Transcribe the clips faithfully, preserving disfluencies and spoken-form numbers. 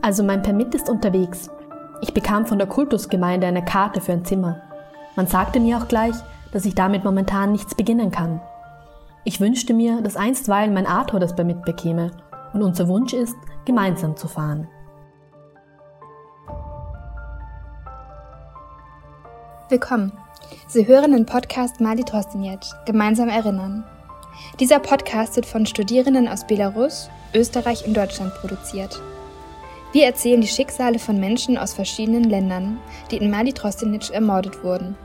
Also mein Permit ist unterwegs. Ich bekam von der Kultusgemeinde eine Karte für ein Zimmer. Man sagte mir auch gleich, dass ich damit momentan nichts beginnen kann. Ich wünschte mir, dass einstweilen mein Arthur das Permit bekäme und unser Wunsch ist, gemeinsam zu fahren. Willkommen. Sie hören den Podcast Maly Trostinez, Gemeinsam erinnern. Dieser Podcast wird von Studierenden aus Belarus, Österreich und Deutschland produziert. Wir erzählen die Schicksale von Menschen aus verschiedenen Ländern, die in Maly Trostinez ermordet wurden.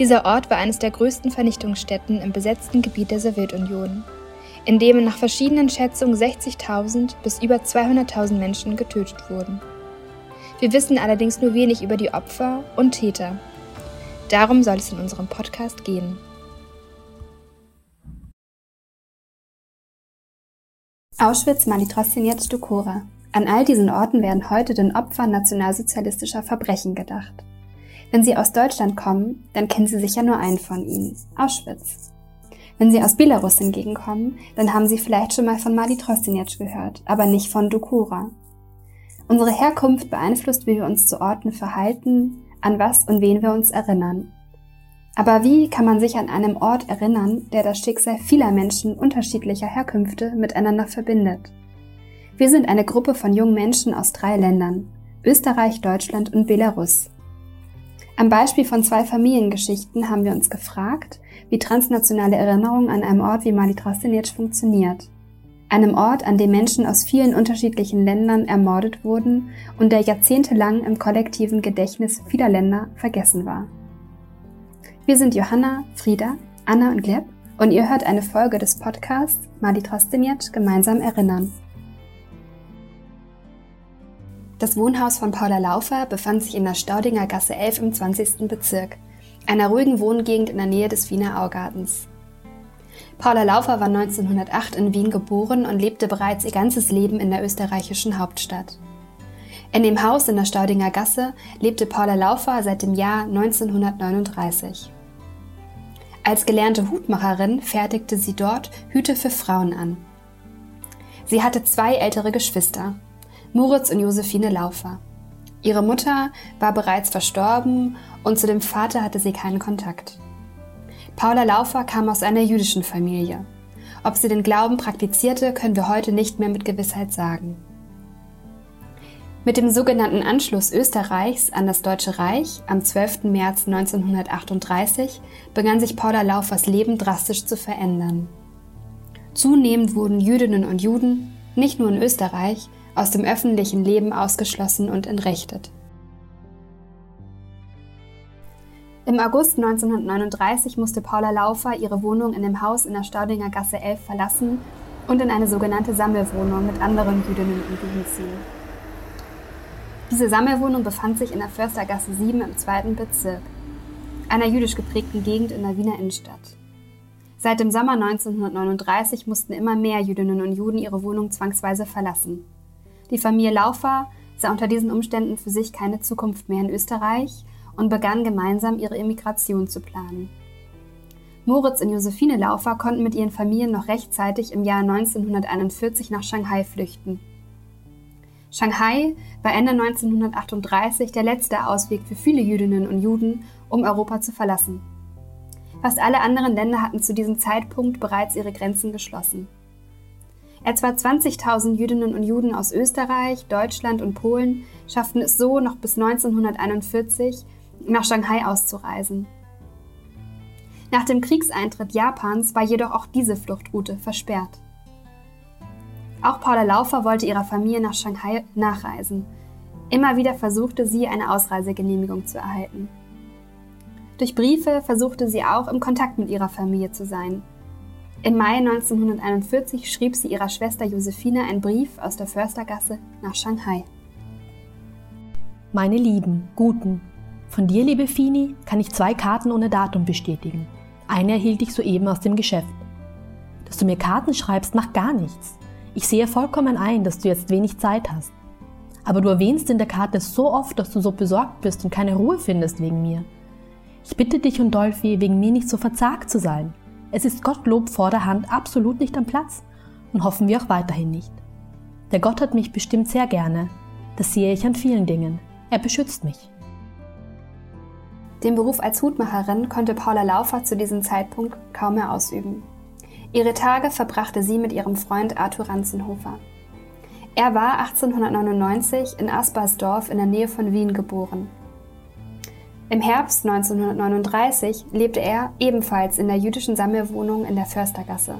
Dieser Ort war eines der größten Vernichtungsstätten im besetzten Gebiet der Sowjetunion, in dem nach verschiedenen Schätzungen sechzigtausend bis über zweihunderttausend Menschen getötet wurden. Wir wissen allerdings nur wenig über die Opfer und Täter. Darum soll es in unserem Podcast gehen. Auschwitz, Maly Trostinez, Dokora. An all diesen Orten werden heute den Opfern nationalsozialistischer Verbrechen gedacht. Wenn Sie aus Deutschland kommen, dann kennen Sie sicher nur einen von ihnen, Auschwitz. Wenn Sie aus Belarus hingegen kommen, dann haben Sie vielleicht schon mal von Maly Trostinez gehört, aber nicht von Dokora. Unsere Herkunft beeinflusst, wie wir uns zu Orten verhalten, an was und wen wir uns erinnern. Aber wie kann man sich an einem Ort erinnern, der das Schicksal vieler Menschen unterschiedlicher Herkünfte miteinander verbindet? Wir sind eine Gruppe von jungen Menschen aus drei Ländern: Österreich, Deutschland und Belarus. Am Beispiel von zwei Familiengeschichten haben wir uns gefragt, wie transnationale Erinnerung an einem Ort wie Maly Trostinez funktioniert. Einem Ort, an dem Menschen aus vielen unterschiedlichen Ländern ermordet wurden und der jahrzehntelang im kollektiven Gedächtnis vieler Länder vergessen war. Wir sind Johanna, Frida, Anna und Gleb und ihr hört eine Folge des Podcasts Maly Trostinez Gemeinsam erinnern. Das Wohnhaus von Paula Laufer befand sich in der Staudinger Gasse elf im zwanzigsten Bezirk, einer ruhigen Wohngegend in der Nähe des Wiener Augartens. Paula Laufer war neunzehnhundertacht in Wien geboren und lebte bereits ihr ganzes Leben in der österreichischen Hauptstadt. In dem Haus in der Staudinger Gasse lebte Paula Laufer seit dem Jahr neunzehnhundertneununddreißig. Als gelernte Hutmacherin fertigte sie dort Hüte für Frauen an. Sie hatte zwei ältere Geschwister, Moritz und Josephine Laufer. Ihre Mutter war bereits verstorben und zu dem Vater hatte sie keinen Kontakt. Paula Laufer kam aus einer jüdischen Familie. Ob sie den Glauben praktizierte, können wir heute nicht mehr mit Gewissheit sagen. Mit dem sogenannten Anschluss Österreichs an das Deutsche Reich am zwölften März neunzehnhundertachtunddreißig begann sich Paula Laufers Leben drastisch zu verändern. Zunehmend wurden Jüdinnen und Juden, nicht nur in Österreich, aus dem öffentlichen Leben ausgeschlossen und entrechtet. Im August neunzehnhundertneununddreißig musste Paula Laufer ihre Wohnung in dem Haus in der Staudinger Gasse elf verlassen und in eine sogenannte Sammelwohnung mit anderen Jüdinnen und Juden ziehen. Diese Sammelwohnung befand sich in der Förstergasse sieben im zweiten Bezirk, einer jüdisch geprägten Gegend in der Wiener Innenstadt. Seit dem Sommer neunzehnhundertneununddreißig mussten immer mehr Jüdinnen und Juden ihre Wohnung zwangsweise verlassen. Die Familie Laufer sah unter diesen Umständen für sich keine Zukunft mehr in Österreich und begann gemeinsam ihre Emigration zu planen. Moritz und Josephine Laufer konnten mit ihren Familien noch rechtzeitig im Jahr neunzehnhunderteinundvierzig nach Shanghai flüchten. Shanghai war Ende neunzehnhundertachtunddreißig der letzte Ausweg für viele Jüdinnen und Juden, um Europa zu verlassen. Fast alle anderen Länder hatten zu diesem Zeitpunkt bereits ihre Grenzen geschlossen. Etwa zwanzigtausend Jüdinnen und Juden aus Österreich, Deutschland und Polen schafften es so noch bis neunzehnhunderteinundvierzig nach Shanghai auszureisen. Nach dem Kriegseintritt Japans war jedoch auch diese Fluchtroute versperrt. Auch Paula Laufer wollte ihrer Familie nach Shanghai nachreisen. Immer wieder versuchte sie, eine Ausreisegenehmigung zu erhalten. Durch Briefe versuchte sie auch, im Kontakt mit ihrer Familie zu sein. Im Mai neunzehnhunderteinundvierzig schrieb sie ihrer Schwester Josephine einen Brief aus der Förstergasse nach Shanghai. Meine Lieben, Guten, von dir, liebe Fini, kann ich zwei Karten ohne Datum bestätigen. Eine erhielt ich soeben aus dem Geschäft. Dass du mir Karten schreibst, macht gar nichts. Ich sehe vollkommen ein, dass du jetzt wenig Zeit hast. Aber du erwähnst in der Karte so oft, dass du so besorgt bist und keine Ruhe findest wegen mir. Ich bitte dich und Dolphy, wegen mir nicht so verzagt zu sein. Es ist Gottlob vorderhand absolut nicht am Platz und hoffen wir auch weiterhin nicht. Der Gott hat mich bestimmt sehr gerne, Das sehe ich an vielen Dingen. Er beschützt mich. Den Beruf als Hutmacherin konnte Paula Laufer zu diesem Zeitpunkt kaum mehr ausüben. Ihre Tage verbrachte sie mit ihrem Freund Arthur Ranzenhofer. Er war achtzehnhundertneunundneunzig in Aspersdorf in der Nähe von Wien geboren. Im Herbst neunzehnhundertneununddreißig lebte er ebenfalls in der jüdischen Sammelwohnung in der Förstergasse.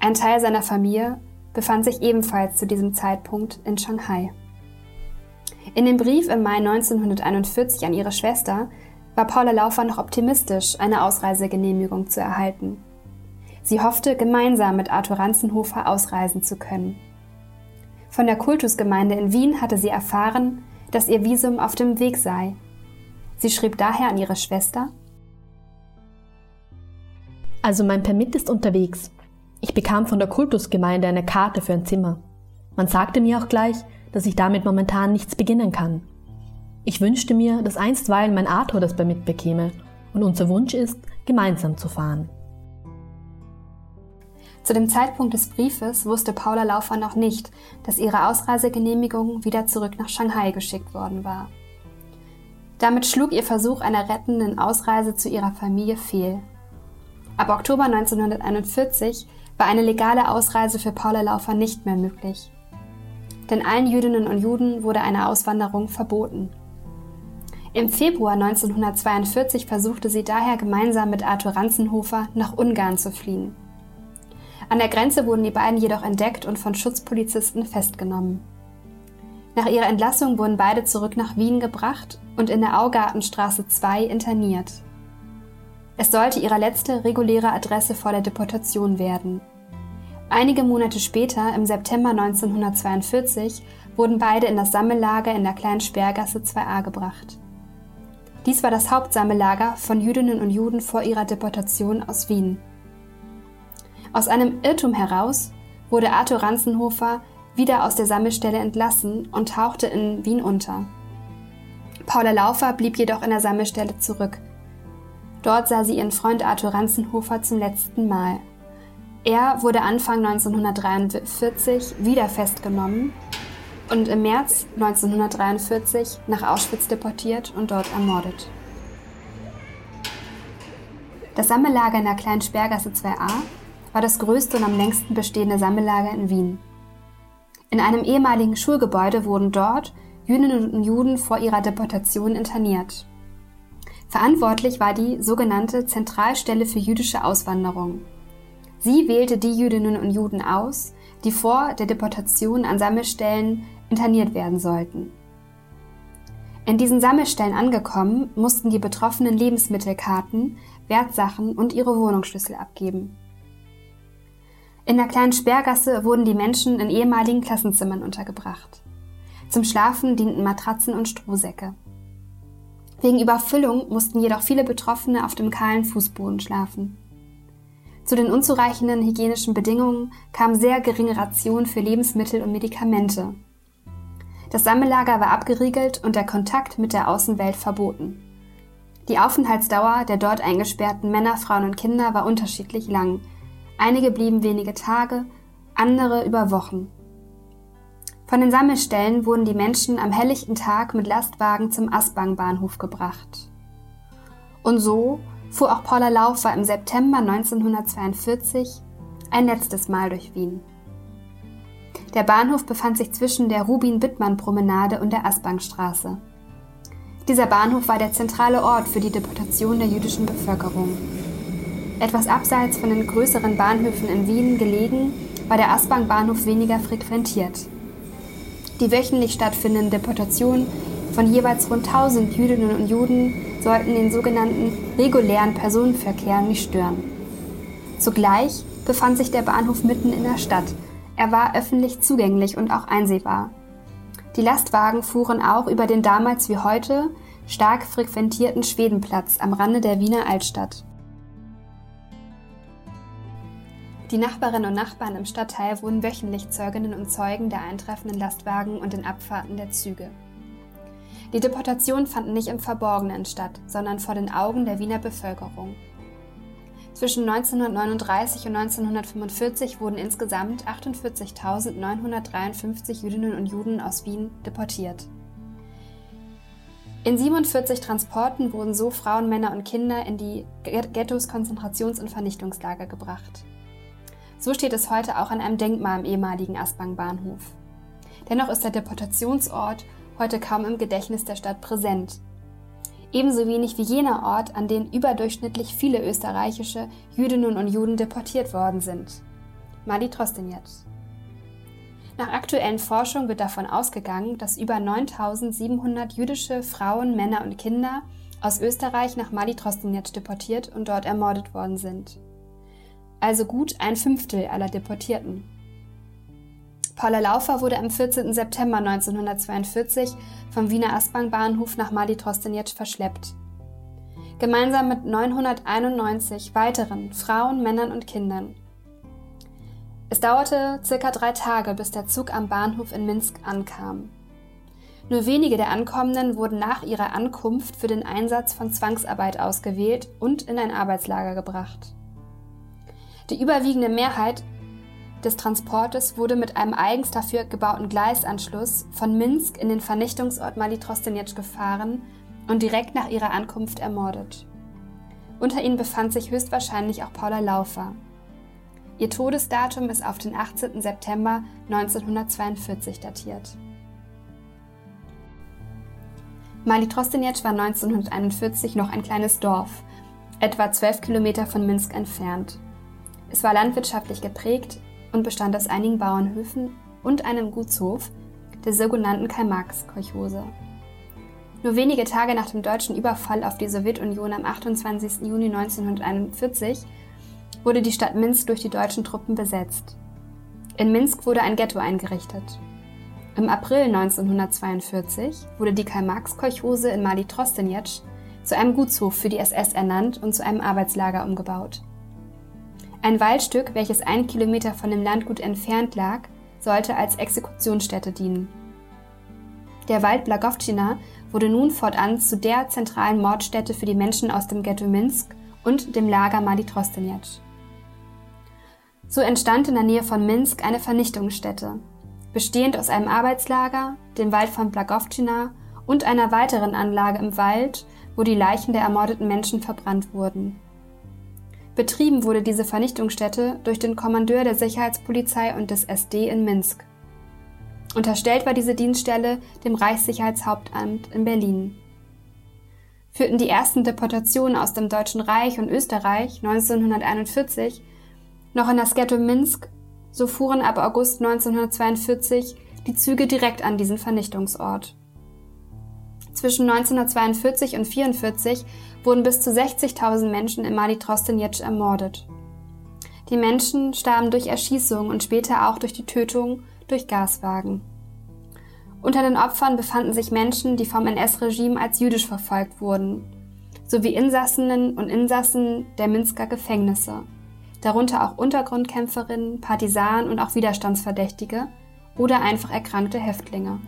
Ein Teil seiner Familie befand sich ebenfalls zu diesem Zeitpunkt in Shanghai. In dem Brief im Mai neunzehnhunderteinundvierzig an ihre Schwester war Paula Laufer noch optimistisch, eine Ausreisegenehmigung zu erhalten. Sie hoffte, gemeinsam mit Arthur Ranzenhofer ausreisen zu können. Von der Kultusgemeinde in Wien hatte sie erfahren, dass ihr Visum auf dem Weg sei. Sie schrieb daher an ihre Schwester: Also mein Permit ist unterwegs. Ich bekam von der Kultusgemeinde eine Karte für ein Zimmer. Man sagte mir auch gleich, dass ich damit momentan nichts beginnen kann. Ich wünschte mir, dass einstweilen mein Arthur das Permit bekäme, und unser Wunsch ist, gemeinsam zu fahren. Zu dem Zeitpunkt des Briefes wusste Paula Laufer noch nicht, dass ihre Ausreisegenehmigung wieder zurück nach Shanghai geschickt worden war. Damit schlug ihr Versuch einer rettenden Ausreise zu ihrer Familie fehl. Ab Oktober neunzehnhunderteinundvierzig war eine legale Ausreise für Paula Laufer nicht mehr möglich. Denn allen Jüdinnen und Juden wurde eine Auswanderung verboten. Im Februar neunzehnhundertzweiundvierzig versuchte sie daher gemeinsam mit Arthur Ranzenhofer nach Ungarn zu fliehen. An der Grenze wurden die beiden jedoch entdeckt und von Schutzpolizisten festgenommen. Nach ihrer Entlassung wurden beide zurück nach Wien gebracht und in der Augartenstraße zwei interniert. Es sollte ihre letzte reguläre Adresse vor der Deportation werden. Einige Monate später, im September neunzehnhundertzweiundvierzig, wurden beide in das Sammellager in der Kleinen Sperrgasse zwei a gebracht. Dies war das Hauptsammellager von Jüdinnen und Juden vor ihrer Deportation aus Wien. Aus einem Irrtum heraus wurde Arthur Ranzenhofer wieder aus der Sammelstelle entlassen und tauchte in Wien unter. Paula Laufer blieb jedoch in der Sammelstelle zurück. Dort sah sie ihren Freund Arthur Ranzenhofer zum letzten Mal. Er wurde Anfang neunzehnhundertdreiundvierzig wieder festgenommen und im März neunzehnhundertdreiundvierzig nach Auschwitz deportiert und dort ermordet. Das Sammellager in der Kleinen Sperrgasse zwei a war das größte und am längsten bestehende Sammellager in Wien. In einem ehemaligen Schulgebäude wurden dort Jüdinnen und Juden vor ihrer Deportation interniert. Verantwortlich war die sogenannte Zentralstelle für jüdische Auswanderung. Sie wählte die Jüdinnen und Juden aus, die vor der Deportation an Sammelstellen interniert werden sollten. In diesen Sammelstellen angekommen, mussten die Betroffenen Lebensmittelkarten, Wertsachen und ihre Wohnungsschlüssel abgeben. In der Kleinen Sperrgasse wurden die Menschen in ehemaligen Klassenzimmern untergebracht. Zum Schlafen dienten Matratzen und Strohsäcke. Wegen Überfüllung mussten jedoch viele Betroffene auf dem kahlen Fußboden schlafen. Zu den unzureichenden hygienischen Bedingungen kamen sehr geringe Rationen für Lebensmittel und Medikamente. Das Sammellager war abgeriegelt und der Kontakt mit der Außenwelt verboten. Die Aufenthaltsdauer der dort eingesperrten Männer, Frauen und Kinder war unterschiedlich lang. Einige blieben wenige Tage, andere über Wochen. Von den Sammelstellen wurden die Menschen am helllichten Tag mit Lastwagen zum Aspang-Bahnhof gebracht. Und so fuhr auch Paula Laufer im September neunzehnhundertzweiundvierzig ein letztes Mal durch Wien. Der Bahnhof befand sich zwischen der Rubin-Bittmann-Promenade und der Aspangstraße. Dieser Bahnhof war der zentrale Ort für die Deportation der jüdischen Bevölkerung. Etwas abseits von den größeren Bahnhöfen in Wien gelegen, war der Aspang-Bahnhof weniger frequentiert. Die wöchentlich stattfindenden Deportationen von jeweils rund tausend Jüdinnen und Juden sollten den sogenannten regulären Personenverkehr nicht stören. Zugleich befand sich der Bahnhof mitten in der Stadt. Er war öffentlich zugänglich und auch einsehbar. Die Lastwagen fuhren auch über den damals wie heute stark frequentierten Schwedenplatz am Rande der Wiener Altstadt. Die Nachbarinnen und Nachbarn im Stadtteil wurden wöchentlich Zeuginnen und Zeugen der eintreffenden Lastwagen und den Abfahrten der Züge. Die Deportationen fanden nicht im Verborgenen statt, sondern vor den Augen der Wiener Bevölkerung. Zwischen neunzehnhundertneununddreißig und neunzehnhundertfünfundvierzig wurden insgesamt achtundvierzigtausendneunhundertdreiundfünfzig Jüdinnen und Juden aus Wien deportiert. In siebenundvierzig Transporten wurden so Frauen, Männer und Kinder in die Ghettos, Konzentrations- und Vernichtungslager gebracht. So steht es heute auch an einem Denkmal am ehemaligen Aspang-Bahnhof. Dennoch ist der Deportationsort heute kaum im Gedächtnis der Stadt präsent. Ebenso wenig wie jener Ort, an den überdurchschnittlich viele österreichische Jüdinnen und Juden deportiert worden sind. Maly Trostinez. Nach aktuellen Forschung wird davon ausgegangen, dass über neuntausendsiebenhundert jüdische Frauen, Männer und Kinder aus Österreich nach Maly Trostinez deportiert und dort ermordet worden sind. Also gut ein Fünftel aller Deportierten. Paula Laufer wurde am vierzehnten September neunzehnhundertzweiundvierzig vom Wiener Aspang-Bahnhof nach Maly Trostinez verschleppt. Gemeinsam mit neunhunderteinundneunzig weiteren Frauen, Männern und Kindern. Es dauerte circa drei Tage, bis der Zug am Bahnhof in Minsk ankam. Nur wenige der Ankommenden wurden nach ihrer Ankunft für den Einsatz von Zwangsarbeit ausgewählt und in ein Arbeitslager gebracht. Die überwiegende Mehrheit des Transportes wurde mit einem eigens dafür gebauten Gleisanschluss von Minsk in den Vernichtungsort Maly Trostinez gefahren und direkt nach ihrer Ankunft ermordet. Unter ihnen befand sich höchstwahrscheinlich auch Paula Laufer. Ihr Todesdatum ist auf den achtzehnten September neunzehnhundertzweiundvierzig datiert. Maly Trostinez war neunzehnhunderteinundvierzig noch ein kleines Dorf, etwa zwölf Kilometer von Minsk entfernt. Es war landwirtschaftlich geprägt und bestand aus einigen Bauernhöfen und einem Gutshof, der sogenannten Karl-Marx-Kolchose. Nur wenige Tage nach dem deutschen Überfall auf die Sowjetunion am achtundzwanzigsten Juni neunzehnhunderteinundvierzig wurde die Stadt Minsk durch die deutschen Truppen besetzt. In Minsk wurde ein Ghetto eingerichtet. Im April neunzehnhundertzweiundvierzig wurde die Karl-Marx-Kolchose in Maly Trostinez zu einem Gutshof für die S S ernannt und zu einem Arbeitslager umgebaut. Ein Waldstück, welches einen Kilometer von dem Landgut entfernt lag, sollte als Exekutionsstätte dienen. Der Wald Blagowschtschina wurde nun fortan zu der zentralen Mordstätte für die Menschen aus dem Ghetto Minsk und dem Lager Maly Trostinez. So entstand in der Nähe von Minsk eine Vernichtungsstätte, bestehend aus einem Arbeitslager, dem Wald von Blagowschtschina und einer weiteren Anlage im Wald, wo die Leichen der ermordeten Menschen verbrannt wurden. Betrieben wurde diese Vernichtungsstätte durch den Kommandeur der Sicherheitspolizei und des S D in Minsk. Unterstellt war diese Dienststelle dem Reichssicherheitshauptamt in Berlin. Führten die ersten Deportationen aus dem Deutschen Reich und Österreich neunzehnhunderteinundvierzig noch in das Ghetto Minsk, so fuhren ab August neunzehnhundertzweiundvierzig die Züge direkt an diesen Vernichtungsort. Zwischen neunzehnhundertzweiundvierzig und neunzehnhundertvierundvierzig wurden bis zu sechzigtausend Menschen in Maly Trostinez ermordet. Die Menschen starben durch Erschießung und später auch durch die Tötung durch Gaswagen. Unter den Opfern befanden sich Menschen, die vom N S-Regime als jüdisch verfolgt wurden, sowie Insassinnen und Insassen der Minsker Gefängnisse, darunter auch Untergrundkämpferinnen, Partisanen und auch Widerstandsverdächtige oder einfach erkrankte Häftlinge.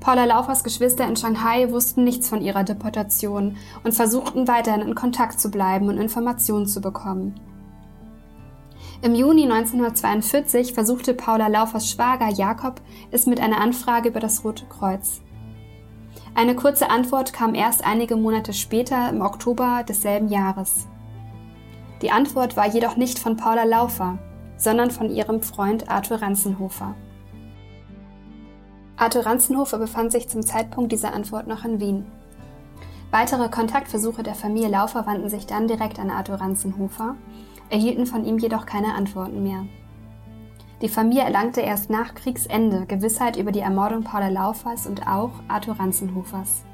Paula Laufers Geschwister in Shanghai wussten nichts von ihrer Deportation und versuchten weiterhin in Kontakt zu bleiben und Informationen zu bekommen. Im Juni neunzehnhundertzweiundvierzig versuchte Paula Laufers Schwager Jakob es mit einer Anfrage über das Rote Kreuz. Eine kurze Antwort kam erst einige Monate später, im Oktober desselben Jahres. Die Antwort war jedoch nicht von Paula Laufer, sondern von ihrem Freund Arthur Ranzenhofer. Arthur Ranzenhofer befand sich zum Zeitpunkt dieser Antwort noch in Wien. Weitere Kontaktversuche der Familie Laufer wandten sich dann direkt an Arthur Ranzenhofer, erhielten von ihm jedoch keine Antworten mehr. Die Familie erlangte erst nach Kriegsende Gewissheit über die Ermordung Paula Laufers und auch Arthur Ranzenhofers.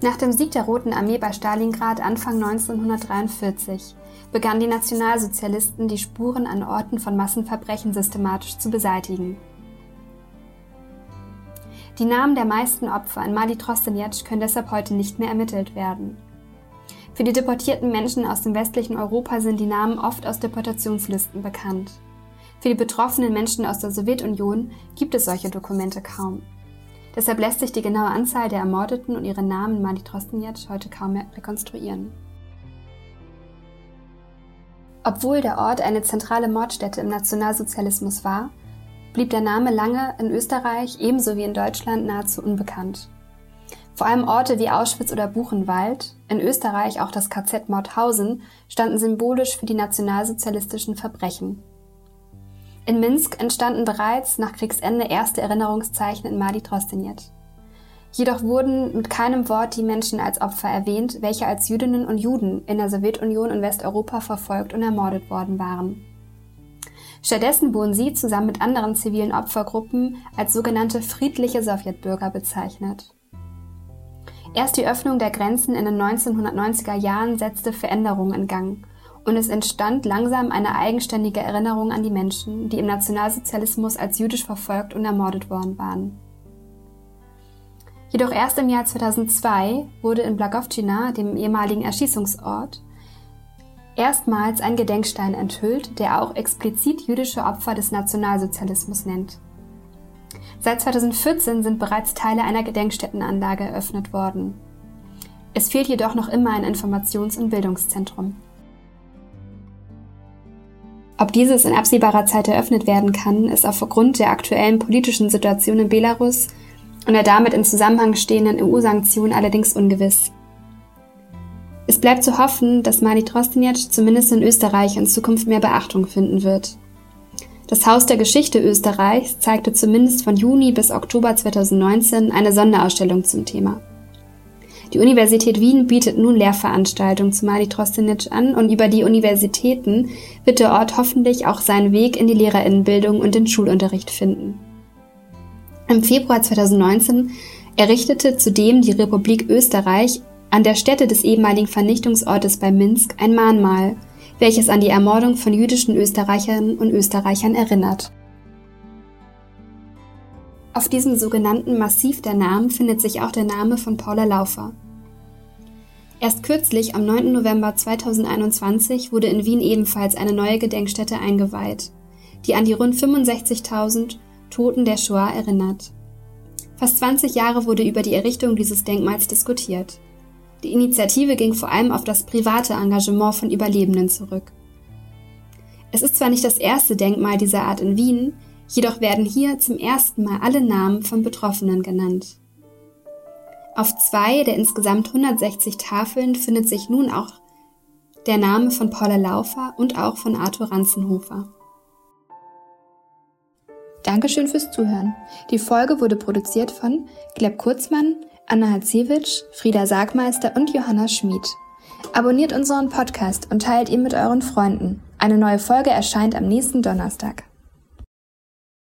Nach dem Sieg der Roten Armee bei Stalingrad Anfang neunzehnhundertdreiundvierzig begannen die Nationalsozialisten, die Spuren an Orten von Massenverbrechen systematisch zu beseitigen. Die Namen der meisten Opfer in Maly Trostinez können deshalb heute nicht mehr ermittelt werden. Für die deportierten Menschen aus dem westlichen Europa sind die Namen oft aus Deportationslisten bekannt. Für die betroffenen Menschen aus der Sowjetunion gibt es solche Dokumente kaum. Deshalb lässt sich die genaue Anzahl der Ermordeten und ihre Namen in Maly Trostinez heute kaum mehr rekonstruieren. Obwohl der Ort eine zentrale Mordstätte im Nationalsozialismus war, blieb der Name lange in Österreich ebenso wie in Deutschland nahezu unbekannt. Vor allem Orte wie Auschwitz oder Buchenwald, in Österreich auch das K Z Mauthausen, standen symbolisch für die nationalsozialistischen Verbrechen. In Minsk entstanden bereits nach Kriegsende erste Erinnerungszeichen in Maly Trostinez. Jedoch wurden mit keinem Wort die Menschen als Opfer erwähnt, welche als Jüdinnen und Juden in der Sowjetunion und Westeuropa verfolgt und ermordet worden waren. Stattdessen wurden sie zusammen mit anderen zivilen Opfergruppen als sogenannte friedliche Sowjetbürger bezeichnet. Erst die Öffnung der Grenzen in den neunzehnhundertneunziger Jahren setzte Veränderungen in Gang und es entstand langsam eine eigenständige Erinnerung an die Menschen, die im Nationalsozialismus als jüdisch verfolgt und ermordet worden waren. Jedoch erst im Jahr zweitausendzwei wurde in Blagowschtschina, dem ehemaligen Erschießungsort, erstmals ein Gedenkstein enthüllt, der auch explizit jüdische Opfer des Nationalsozialismus nennt. Seit zweitausendvierzehn sind bereits Teile einer Gedenkstättenanlage eröffnet worden. Es fehlt jedoch noch immer ein Informations- und Bildungszentrum. Ob dieses in absehbarer Zeit eröffnet werden kann, ist aufgrund der aktuellen politischen Situation in Belarus und der damit im Zusammenhang stehenden E U-Sanktionen allerdings ungewiss. Es bleibt zu hoffen, dass Maly Trostinez zumindest in Österreich in Zukunft mehr Beachtung finden wird. Das Haus der Geschichte Österreichs zeigte zumindest von Juni bis Oktober zweitausendneunzehn eine Sonderausstellung zum Thema. Die Universität Wien bietet nun Lehrveranstaltungen zu Maly Trostinez an und über die Universitäten wird der Ort hoffentlich auch seinen Weg in die Lehrerinnenbildung und den Schulunterricht finden. Im Februar zweitausendneunzehn errichtete zudem die Republik Österreich an der Stätte des ehemaligen Vernichtungsortes bei Minsk ein Mahnmal, welches an die Ermordung von jüdischen Österreicherinnen und Österreichern erinnert. Auf diesem sogenannten Massiv der Namen findet sich auch der Name von Paula Laufer. Erst kürzlich, am neunten November zweitausendeinundzwanzig, wurde in Wien ebenfalls eine neue Gedenkstätte eingeweiht, die an die rund fünfundsechzigtausend Toten der Shoah erinnert. Fast zwanzig Jahre wurde über die Errichtung dieses Denkmals diskutiert. Die Initiative ging vor allem auf das private Engagement von Überlebenden zurück. Es ist zwar nicht das erste Denkmal dieser Art in Wien, jedoch werden hier zum ersten Mal alle Namen von Betroffenen genannt. Auf zwei der insgesamt hundertsechzig Tafeln findet sich nun auch der Name von Paula Laufer und auch von Arthur Ranzenhofer. Dankeschön fürs Zuhören. Die Folge wurde produziert von Gleb Kurzmann, Anna Hazevich, Frida Sagmeister und Johanna Schmied. Abonniert unseren Podcast und teilt ihn mit euren Freunden. Eine neue Folge erscheint am nächsten Donnerstag.